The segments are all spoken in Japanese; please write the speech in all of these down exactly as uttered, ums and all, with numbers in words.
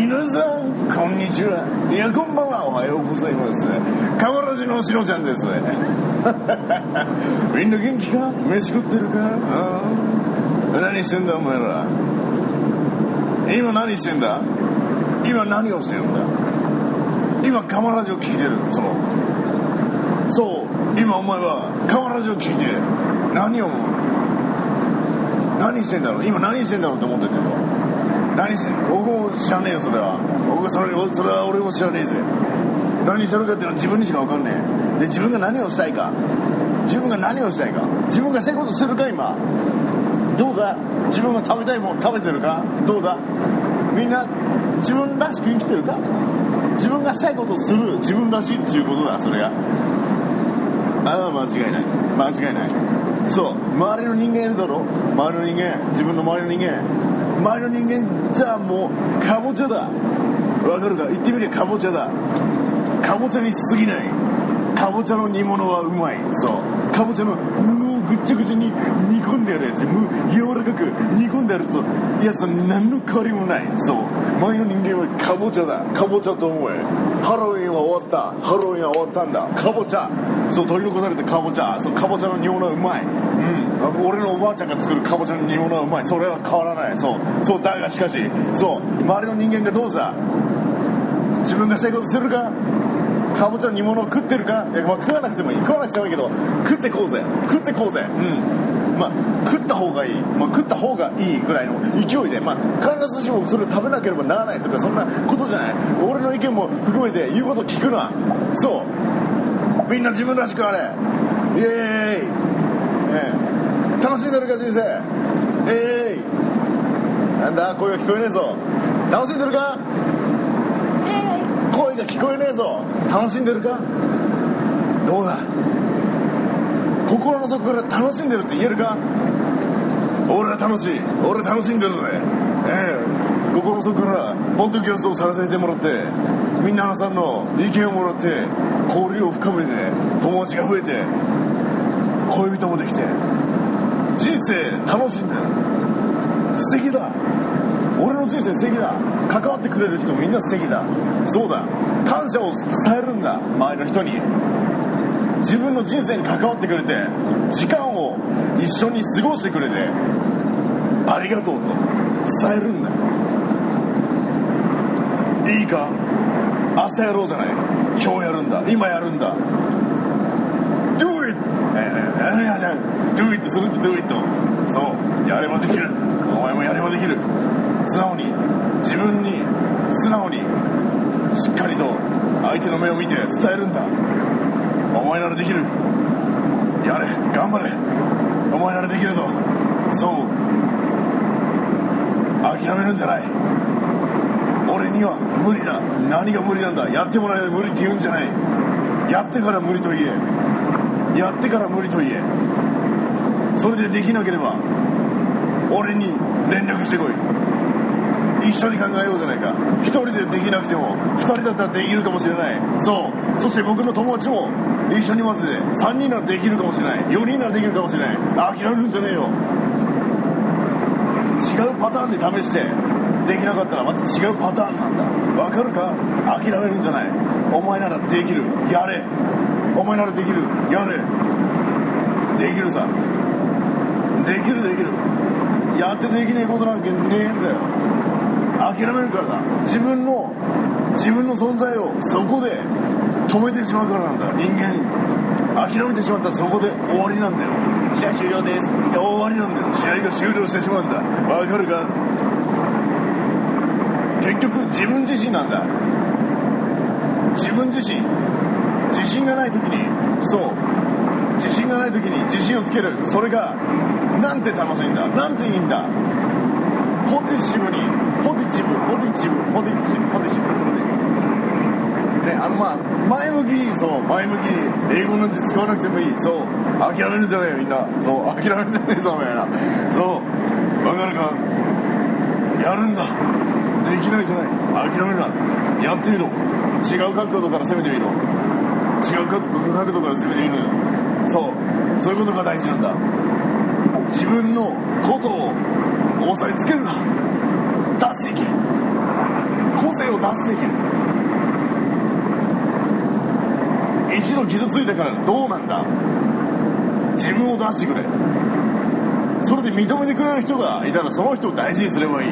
皆さんこんにちは、いやこんばんは、おはようございます。かまラジのしのちゃんです。みんな元気か、飯食ってるか、あ何してんだお前ら、今何してんだ、今何をしてるんだ、今かまラジを聞いてる、そのそう今お前はかまラジを聞いて何を何してんだろう、今何してんだろうと思ってるけど、何してんの、僕も知らねえよそれは。僕それそれは俺も知らねえぜ。何してるかっていうのは自分にしか分かんねえ。で自分が何をしたいか、自分が何をしたいか、自分がしたいことしてるか、今どうだ、自分が食べたいもの食べてるか、どうだ、みんな自分らしく生きてるか、自分がしたいことをする、自分らしいっていうことだ、それが。ああ間違いない、間違いない。そう周りの人間いるだろ、周りの人間、自分の周りの人間、周りの人間じゃもうカボチャだ、わかるか、言ってみればカボチャだ、カボチャにしすぎない、カボチャの煮物はうまい、そうカボチャのもうぐっちゃぐちゃに煮込んでやるやつ、もう柔らかく煮込んでやるとやつは何の変わりもない、そう周りの人間はカボチャだ、カボチャと思え、ハロウィンは終わった、ハロウィンは終わったんだ、カボチャ、そう取り残されたカボチャ、そうカボチャの煮物はうまい、うん、俺のおばあちゃんが作るカボチャの煮物はうまい、それは変わらない、そうそう、だがしかし、そう周りの人間がどうさ、自分がしたいことするか、カボチャの煮物を食ってるか、いや、まあ、食わなくてもいい、食わなくてもいいけど食ってこうぜ、食ってこうぜ、うん、まあ食った方がいい、まあ、食った方がいいぐらいの勢いで、まあ、必ずしもそれを食べなければならないとかそんなことじゃない、俺の意見も含めて言うこと聞くな、そうみんな自分らしくあれ、イエーイ、ねえ楽しんでるか人生、えい、ー、なんだ声が聞こえねえぞ、楽しんでるか、えー、声が聞こえねえぞ、楽しんでるか、どうだ心の底から楽しんでるって言えるか、俺は楽しい、俺は楽しんでるぜ、えー、心の底からポッドキャストをさらせてもらって、みんなさんの意見をもらって、交流を深めて、友達が増えて、恋人もできて、人生楽しんでる、素敵だ、俺の人生素敵だ、関わってくれる人みんな素敵だ、そうだ感謝を伝えるんだ、周りの人に、自分の人生に関わってくれて、時間を一緒に過ごしてくれてありがとうと伝えるんだ、いいか明日やろうじゃない、今日やるんだ、今やるんだ、 Do it、Do it、 それって Do it、 そうやればできる、お前もやればできる、素直に自分に素直にしっかりと相手の目を見て伝えるんだ、お前ならできる、やれ頑張れ、お前ならできるぞ、そう諦めるんじゃない、俺には無理だ、何が無理なんだ、やってもらえない無理って言うんじゃない、やってから無理と言え、やってから無理と言え、それでできなければ俺に連絡してこい、一緒に考えようじゃないか、一人でできなくても二人だったらできるかもしれない、そうそして僕の友達も一緒に混ぜて三人ならできるかもしれない、四人ならできるかもしれない、諦めるんじゃねえよ、違うパターンで試してできなかったらまた違うパターンなんだ、わかるか、諦めるんじゃない、お前ならできる、やれ、お前ならできる、やれ、できるさ、できるできる、やってできねえことなんてねえんだよ、諦めるからだ、自分の自分の存在をそこで止めてしまうからなんだ、人間諦めてしまったらそこで終わりなんだよ、試合終了です、終わりなんだよ、試合が終了してしまうんだ、わかるか、結局自分自身なんだ、自分自身、自信がない時に、そう自信がない時に自信をつける、それがなんて楽しいんだ、なんていいんだ、ポジティブに、ポジティブ、ポジティブ、ポジティブ、ポジティブ、ポジティブ、ね、あのまあ前向きに、そう前向きに、英語なんて使わなくてもいい、そう諦めるんじゃないよみんな、そう諦めるんじゃないぞみたいな、そうわかるか、やるんだ、できないじゃない、諦めるな、やってみろ、違う角度から攻めてみろ、違う角度から攻めてみろよ、そうそういうことが大事なんだ、自分のことを押さえつけるな、出していけ、個性を出していける。一度傷ついたからどうなんだ、自分を出してくれ。それで認めてくれる人がいたらその人を大事にすればいい。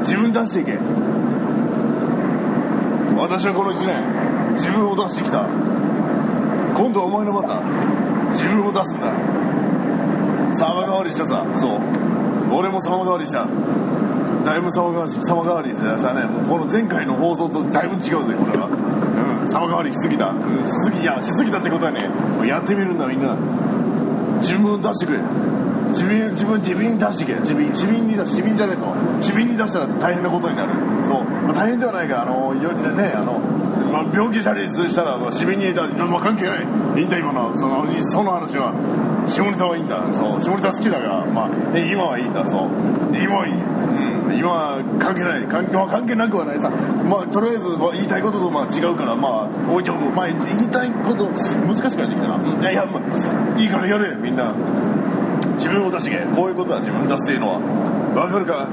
自分出していけ。私はこのいちねん自分を出してきた。今度はお前の番だ、自分を出すんだ。様変わりしたさ。そう、俺も様変わりした。だいぶ様変わり様変わりしたね。もうこの前回の放送とだいぶ違うぜこれは。様変わりしすぎた、うん、しすぎいやしすぎたってことはね、やってみるんだみんな。自分を出してくれ。自分自分自分に出していけ。自分自分に出し自分じゃねえと。自分に出したら大変なことになる。そう、まあ、大変ではないがあのよりねあの、まあ、病気したりしたら自分に出まあ関係ない。いいんだ今のそのその話は。下ネタはいいんだ。そう、下ネタ好きだからまあ今はいいんだ。そう、今はいい。今は関係ない、関係は関係なくはないさ、まあ、とりあえず言いたいこととまあ違うから、まあ、おいても、まあ、言いたいこと難しくなってきたな。いやいや、まあ、いいからやれ、みんな。自分を出してけ。こういうことは自分を出すっていうのは。わかるか？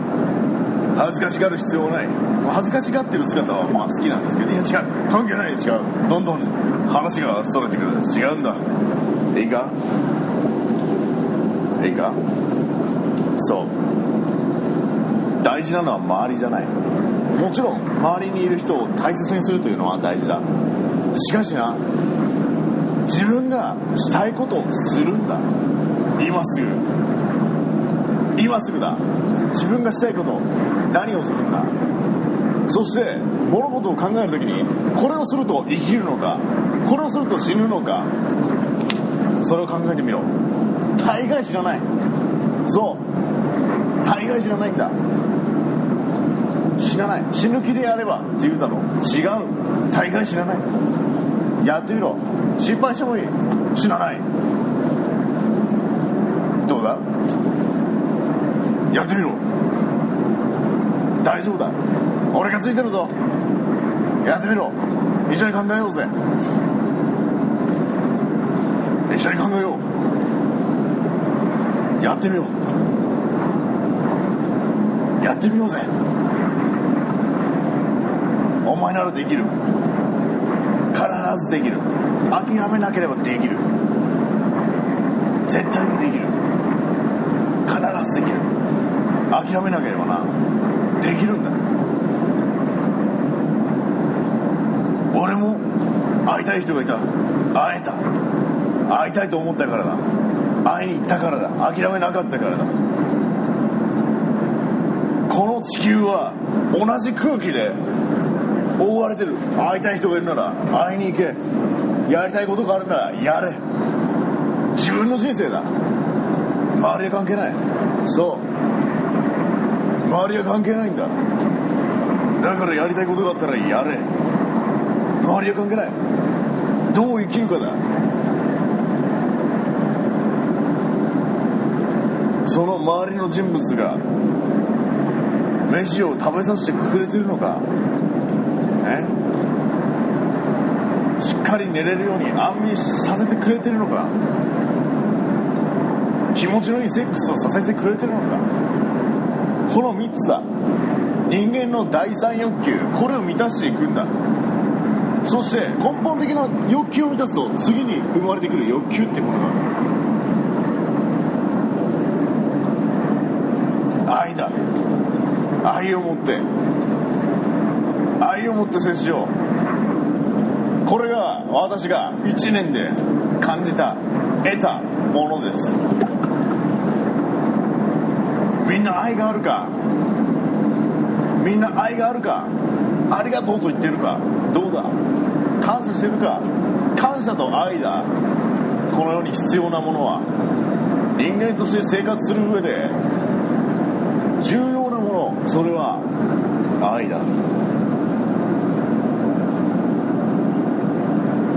恥ずかしがる必要はない。まあ、恥ずかしがってる姿はまあ好きなんですけど、いや違う、関係ない、違う。どんどん話がそれてくる。違うんだ。いいか？いいか？そう。大事なのは周りじゃない。もちろん周りにいる人を大切にするというのは大事だ。しかしな、自分がしたいことをするんだ。今すぐ今すぐだ。自分がしたいこと、何をするんだ。そして物事を考えるときに、これをすると生きるのか、これをすると死ぬのか、それを考えてみろ。大概知らない。そう大概知らないんだ。知らない。死ぬ気でやればって言うだろう。違う。大概知らない。やってみろ。失敗してもいい。知らない。どうだ、やってみろ。大丈夫だ。俺がついてるぞ。やってみろ。一緒に考えようぜ。一緒に考えよう。やってみよう。やってみようぜ。お前ならできる。必ずできる。諦めなければできる。絶対にできる。必ずできる。諦めなければな、できるんだ。俺も会いたい人がいた。会えた。会いたいと思ったからだ。会いに行ったからだ。諦めなかったからだ。この地球は同じ空気で覆われてる。会いたい人がいるなら会いに行け。やりたいことがあるならやれ。自分の人生だ。周りは関係ない。そう、周りは関係ないんだ。だからやりたいことがあったらやれ。周りは関係ない。どう生きるかだ。その周りの人物が飯を食べさせてくれてるのかね、しっかり寝れるように安眠させてくれてるのか、気持ちのいいセックスをさせてくれてるのか。このみっつだ。人間の第三欲求、これを満たしていくんだ。そして根本的な欲求を満たすと次に生まれてくる欲求ってものが愛だ。愛を持って愛を持って接しよう。これが私がいちねんで感じた、得たものです。みんな愛があるか、みんな愛があるか、ありがとうと言ってるか、どうだ、感謝してるか。感謝と愛だ。この世に必要なものは、人間として生活する上で重要なもの、それは愛だ。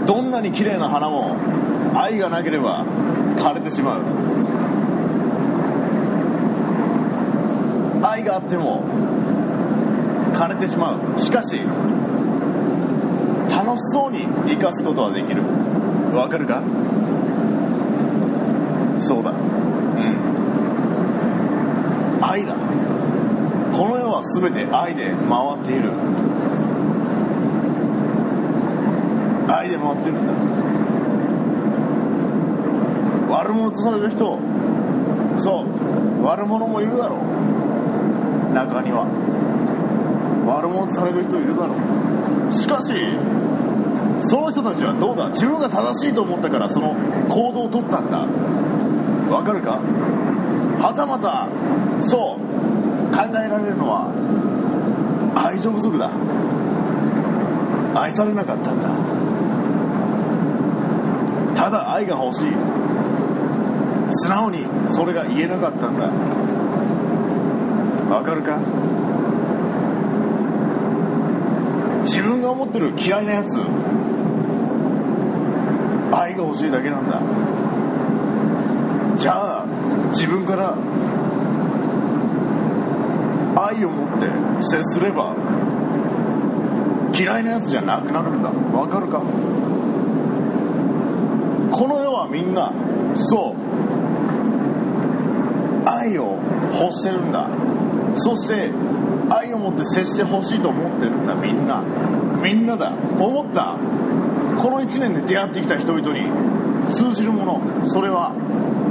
どんなに綺麗な花も愛がなければ枯れてしまう。愛があっても枯れてしまう。しかし楽しそうに生かすことはできる。わかるか？そうだ、うん、愛だ。この世は全て愛で回っている、愛で回ってるんだ。悪者とされる人、そう悪者もいるだろう、中には悪者とされる人いるだろう。しかしその人たちはどうだ、自分が正しいと思ったからその行動を取ったんだ。わかるか。はたまたそう考えられるのは愛情不足だ、愛されなかったんだ、ただ愛が欲しい、素直にそれが言えなかったんだ。わかるか。自分が思ってる嫌いなやつ、愛が欲しいだけなんだ。じゃあ自分から愛を持って接すれば嫌いなやつじゃなくなるんだ。わかるか。この世はみんなそう愛を欲してるんだ、そして愛を持って接してほしいと思ってるんだ。みんなみんなだ。思った、このいちねんで出会ってきた人々に通じるもの、それは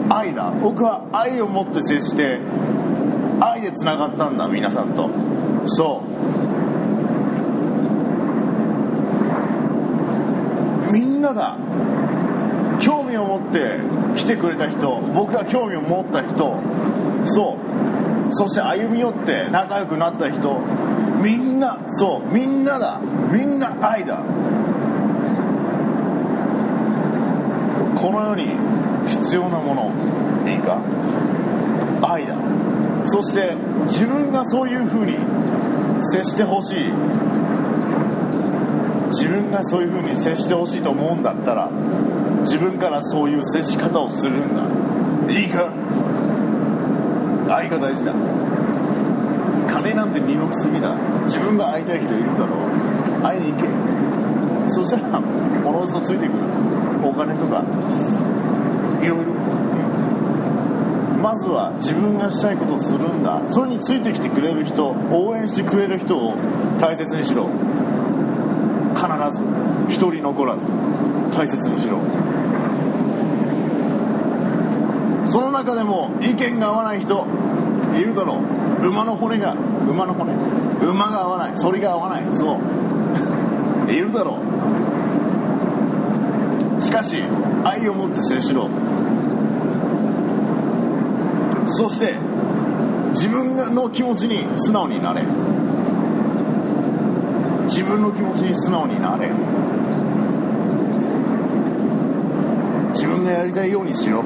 愛だ。僕は愛を持って接して愛でつながったんだ、皆さんと。そうみんなだ。興味を持って来てくれた人、僕が興味を持った人、そうそして歩み寄って仲良くなった人、みんなそうみんなだ、みんな愛だ。この世に必要なもの、いいか、愛だ。そして自分がそういう風に接してほしい、自分がそういう風に接してほしいと思うんだったら自分からそういう接し方をするんだ。いいか。愛が大事だ。金なんて二の次だ。自分が会いたい人いるだろう、会いに行け。そしたらおのずとついてくる、お金とかいろいろ。まずは自分がしたいことをするんだ。それについてきてくれる人、応援してくれる人を大切にしろ。必ず一人残らず大切にしろ。その中でも意見が合わない人いるだろう。馬の骨が馬の骨馬が合わない、反りが合わない、そういるだろう。しかし愛を持って接しろ。そして自分の気持ちに素直になれ、自分の気持ちに素直になれ、自分がやりたいようにしろ。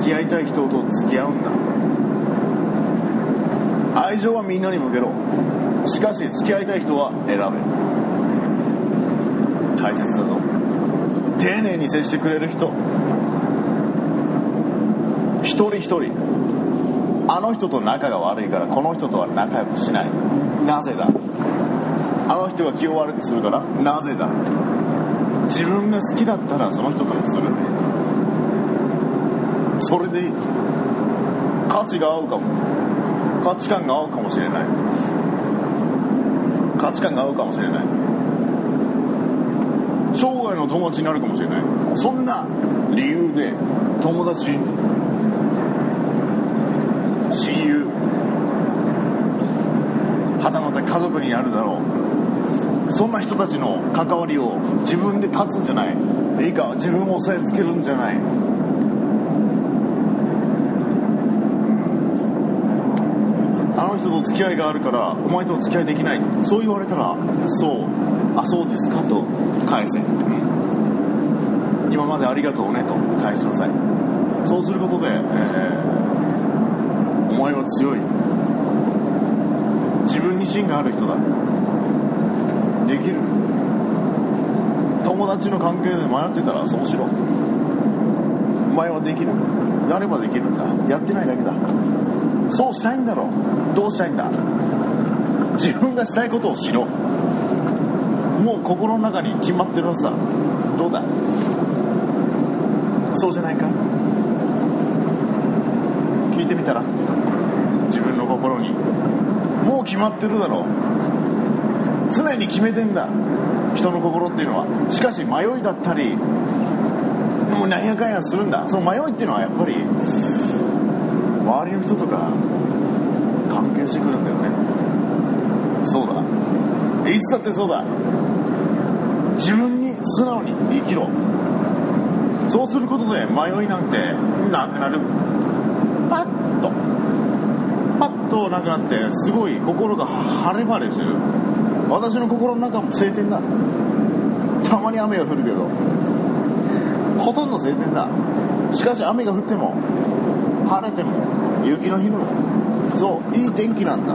付き合いたい人と付き合うんだ。愛情はみんなに向けろ、しかし付き合いたい人は選べ。大切だぞ、丁寧に接してくれる人、一人一人。あの人と仲が悪いからこの人とは仲良くしない、なぜだ。あの人が気を悪くするから、なぜだ。自分が好きだったらその人ともする、それでいい。価値が合うかも、価値観が合うかもしれない、価値観が合うかもしれない、生涯の友達になるかもしれない。そんな理由で友達、親友、はたまた家族になるだろう。そんな人たちの関わりを自分で断つんじゃない、いいか。自分を押さえつけるんじゃない。あの人と付き合いがあるからお前と付き合いできない、そう言われたら、そうあそうですかと返せ、うん、今までありがとうねと返しなさい。そうすることで、えーお前は強い、自分に芯がある人だ、できる。友達の関係で迷ってたらそうしろ。お前はできる、やればできるんだ、やってないだけだ。そうしたいんだろう。どうしたいんだ。自分がしたいことをしろ。もう心の中に決まってるはずだ。どうだ、そうじゃないか。聞いてみたら、自分の心にもう決まってるだろう。常に決めてんだ、人の心っていうのは。しかし迷いだったりもう何やかんやするんだ。その迷いっていうのはやっぱり周りの人とか関係してくるんだよね。そうだ、いつだってそうだ。自分に素直に生きろ。そうすることで迷いなんてなくなる。パッとパッとなくなって、すごい心が晴れ晴れしてる。私の心の中も晴天だ。たまに雨が降るけどほとんど晴天だ。しかし雨が降っても晴れても雪の日でも、そういい天気なんだ。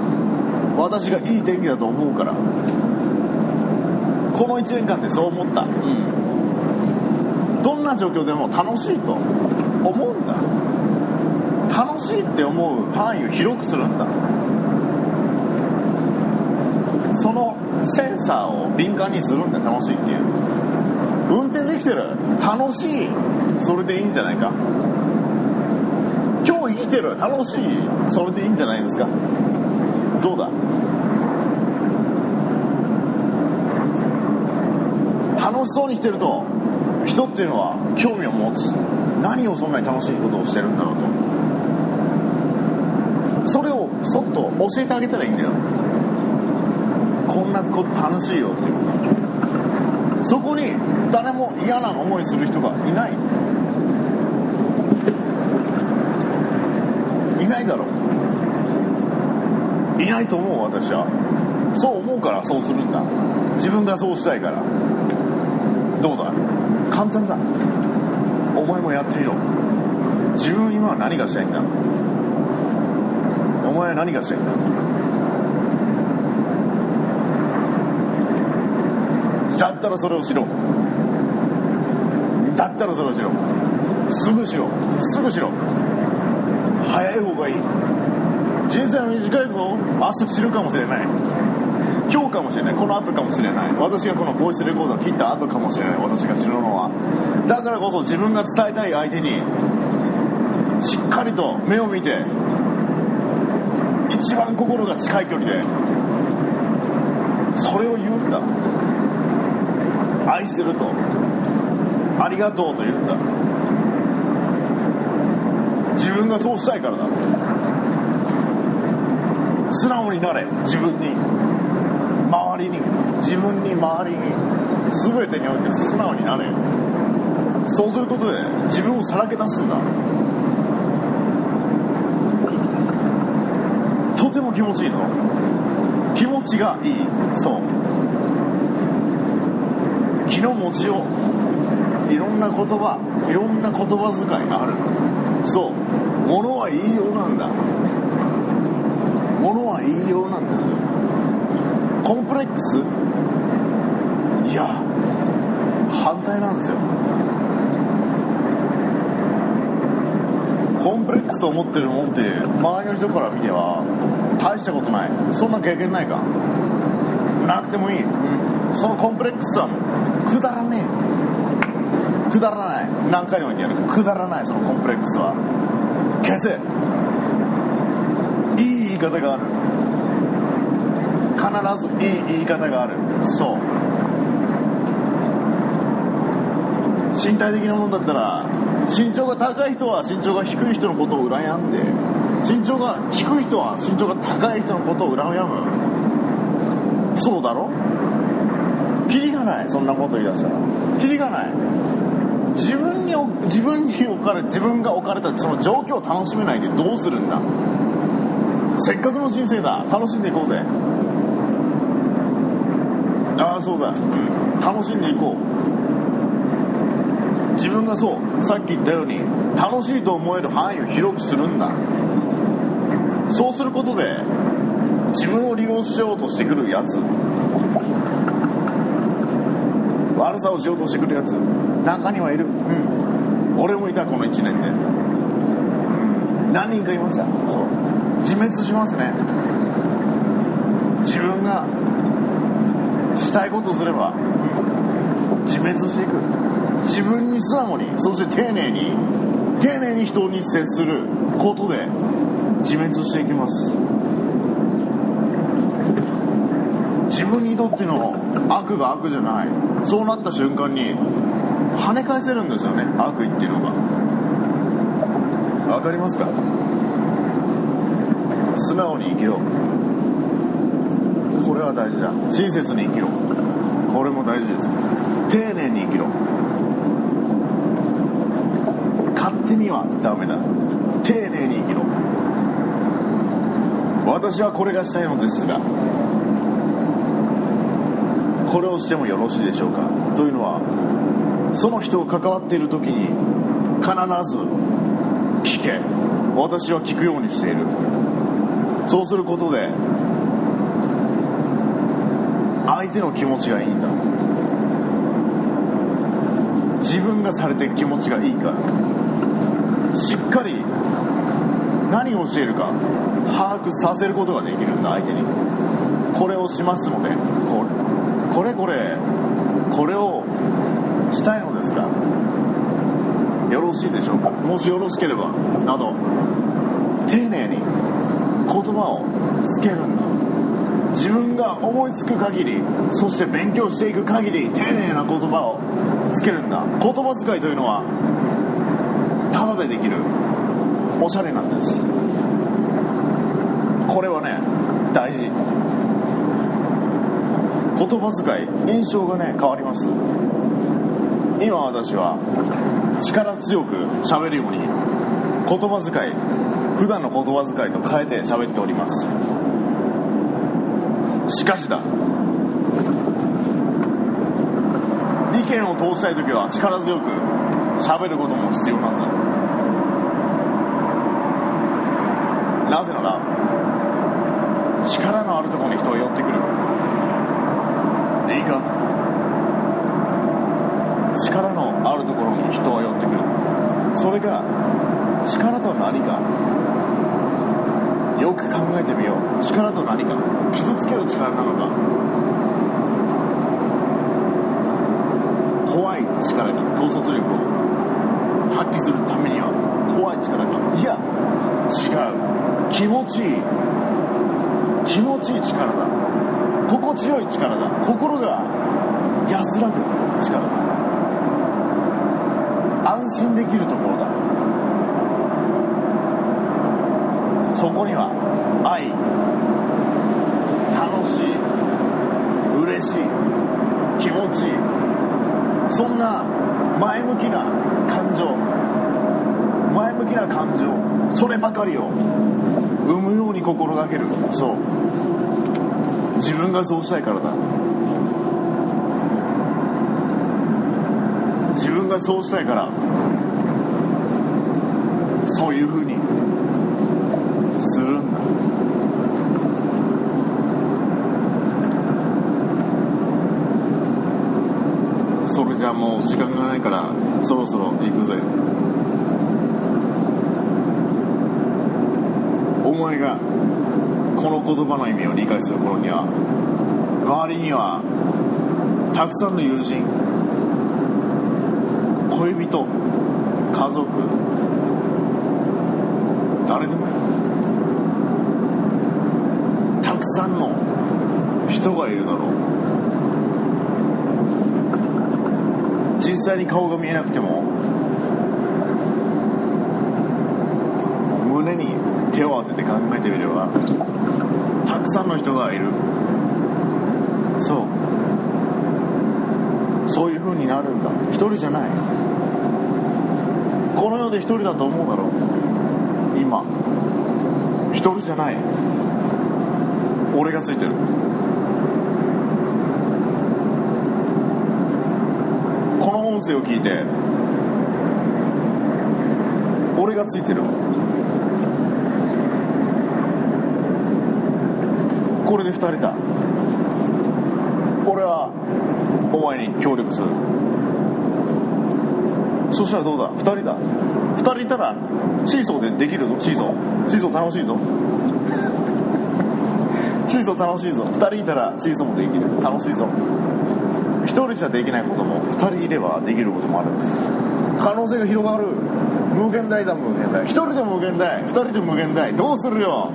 私がいい天気だと思うから、このいちねんかんでそう思った、うん、どんな状況でも楽しいと思うんだ。楽しいって思う範囲を広くするんだ。そのセンサーを敏感にするんだ。楽しいっていう、運転できてる、楽しい、それでいいんじゃないか。今日生きてる、楽しい、それでいいんじゃないですか。どうだ、楽しそうにしてると人っていうのは興味を持つ。何をそんなに楽しいことをしてるんだろうと、それをそっと教えてあげたらいいんだよ。こんなこと楽しいよっていう。そこに誰も嫌な思いする人がいないいないだろう。いないと思う。私はそう思うからそうするんだ。自分がそうしたいから。どうだ、簡単だ。お前もやってみろ。自分今は何がしたいんだ、お前は何がしたいんだ。だったらそれをしろ、だったらそれをしろ、すぐしろ、すぐしろ、早い方がいい。人生は短いぞ。明日死ぬかもしれない、今日かもしれない、この後かもしれない。私がこのボイスレコーダーを切った後かもしれない、私が死ぬのは。だからこそ自分が伝えたい相手にしっかりと目を見て、一番心が近い距離でそれを言うんだ。愛してると、ありがとうと言うんだ。自分がそうしたいからだ。素直になれ、自分に、周りに、自分に、周りに、全てにおいて素直になれ。そうすることで自分をさらけ出すんだ。とても気持ちいいぞ。気持ちがいい。そう、気の持ちよう、いろんな言葉、いろんな言葉遣いがある。そう、物は言いようなんだ。物は言いようなんですよ。コンプレックス、いや反対なんですよ。コンプレックスと思ってるもんって周りの人から見ては大したことない。そんな経験ないか、なくてもいい、うん、そのコンプレックスはくだらねえ、くだらない、何回も言ってやる、くだらない。そのコンプレックスは消せ。いい言い方がある、必ずいい言い方がある。そう、身体的なもんだったら、身長が高い人は身長が低い人のことを羨んで、身長が低い人は身長が高い人のことを羨む。そうだろ、キリがない。そんなこと言い出したらキリがない。自分に自分に置かれ自分が置かれたその状況を楽しめないでどうするんだ。せっかくの人生だ、楽しんでいこうぜ。ああそうだ、楽しんでいこう。自分がそう、さっき言ったように楽しいと思える範囲を広くするんだ。そうすることで自分を利用しようとしてくるやつ、悪さをしようとしてくるやつ、中にはいる、うん、俺もいた、このいちねんで何人かいました。そう、自滅しますね。自分がしたいことをすれば自滅していく。自分に素直に、そして丁寧に、丁寧に人に接することで自滅していきます。自分にとっての悪が悪じゃない、そうなった瞬間に跳ね返せるんですよね、悪意っていうのが。わかりますか？素直に生きろ、これは大事だ。親切に生きろ、これも大事です。丁寧に生きろ、勝手にはダメだ、丁寧に生きろ。私はこれがしたいのですが、これをしてもよろしいでしょうか？というのは、その人を関わっている時に必ず聞け、私は聞くようにしている。そうすることで相手の気持ちがいいんだ、自分がされて気持ちがいいから、しっかり何をしているか把握させることができるんだ、相手に。これをしますので、これこれこれこれをしたいのですがよろしいでしょうか、もしよろしければ、など丁寧に言葉をつけるんだ。自分が思いつく限り、そして勉強していく限り丁寧な言葉をつけるんだ。言葉遣いというのはただでできるおしゃれなんです。これはね、大事。言葉遣い、印象がね変わります。今私は力強く喋るように言葉遣い、普段の言葉遣いと変えて喋っております。しかしだ、意見を通したいときは力強く喋ることも必要なんだ。なぜなら力のあるところに人は寄ってくる。いいか、力のあるところに人は寄ってくる。それが力と何か、よく考えてみよう。力と何か、傷つける力なのか、怖い力か、統率力を発揮するためには怖い力か、いや違う、気持ちいい気持ちいい力だ、心地よい力だ、心が安らぐ力だ、安心できるところだ。そこには愛、楽しい、嬉しい、気持ちいい、そんな前向きな感情、前向きな感情、そればかりを生むように心がける。そう、自分がそうしたいからだ。自分がそうしたいから、そういう風にするんだ。それじゃあもう時間がないから、そろそろ行くぜ。お前がこの言葉の意味を理解する頃には、周りにはたくさんの友人、恋人、家族、誰でもいい、たくさんの人がいるだろう。実際に顔が見えなくても胸に手を当てて考えてみれば、たくさんの人がいる。そう、そういう風になるんだ。一人じゃない。この世で一人だと思うだろう。今一人じゃない、俺がついてる。この音声を聞いて俺がついてる。これでふたりだ。俺はお前に協力する。そしたらどうだ、ふたりだ。ふたりいたらシーソーでできるぞ。シーソー、シーソー楽しいぞシーソー楽しいぞ。ふたりいたらシーソーもできる、楽しいぞ。ひとりじゃできないこともふたりいればできることもある。可能性が広がる。無限大だ、無限大。ひとりで無限大、ふたりで無限大、どうするよ。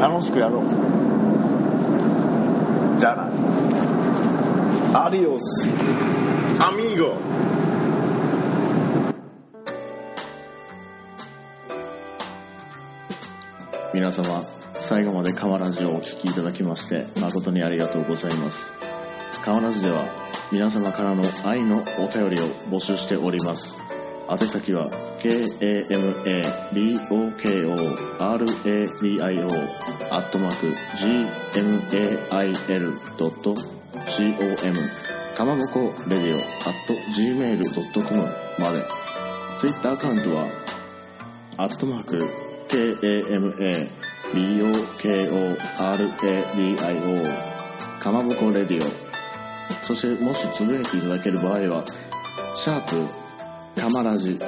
楽しくやろう。じゃない。アディオスアミーゴ。皆様、最後までカマラジをお聞きいただきまして誠にありがとうございます。カマラジでは皆様からの愛のお便りを募集しております。宛先は ケーエムエービーオーケーオーアールエーディーアイオー アットマーク ジーエムエーアイエル ドット コム かまぼこレディオ アット ジーメール ドット コム まで。ツイッターアカウントはアットマークケーエムエービーオーケーオーアールエーディーアイオー かまぼこレディオ。そしてもしつぶやいていただける場合はシャープかまラジ、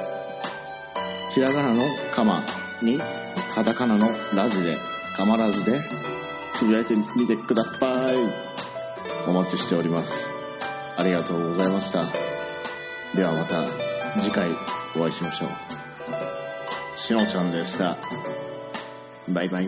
ひらがなのかまにカタカナのラジでかまラジでつぶやいてみてください。お待ちしております。ありがとうございました。ではまた次回お会いしましょう。しのちゃんでした。バイバイ。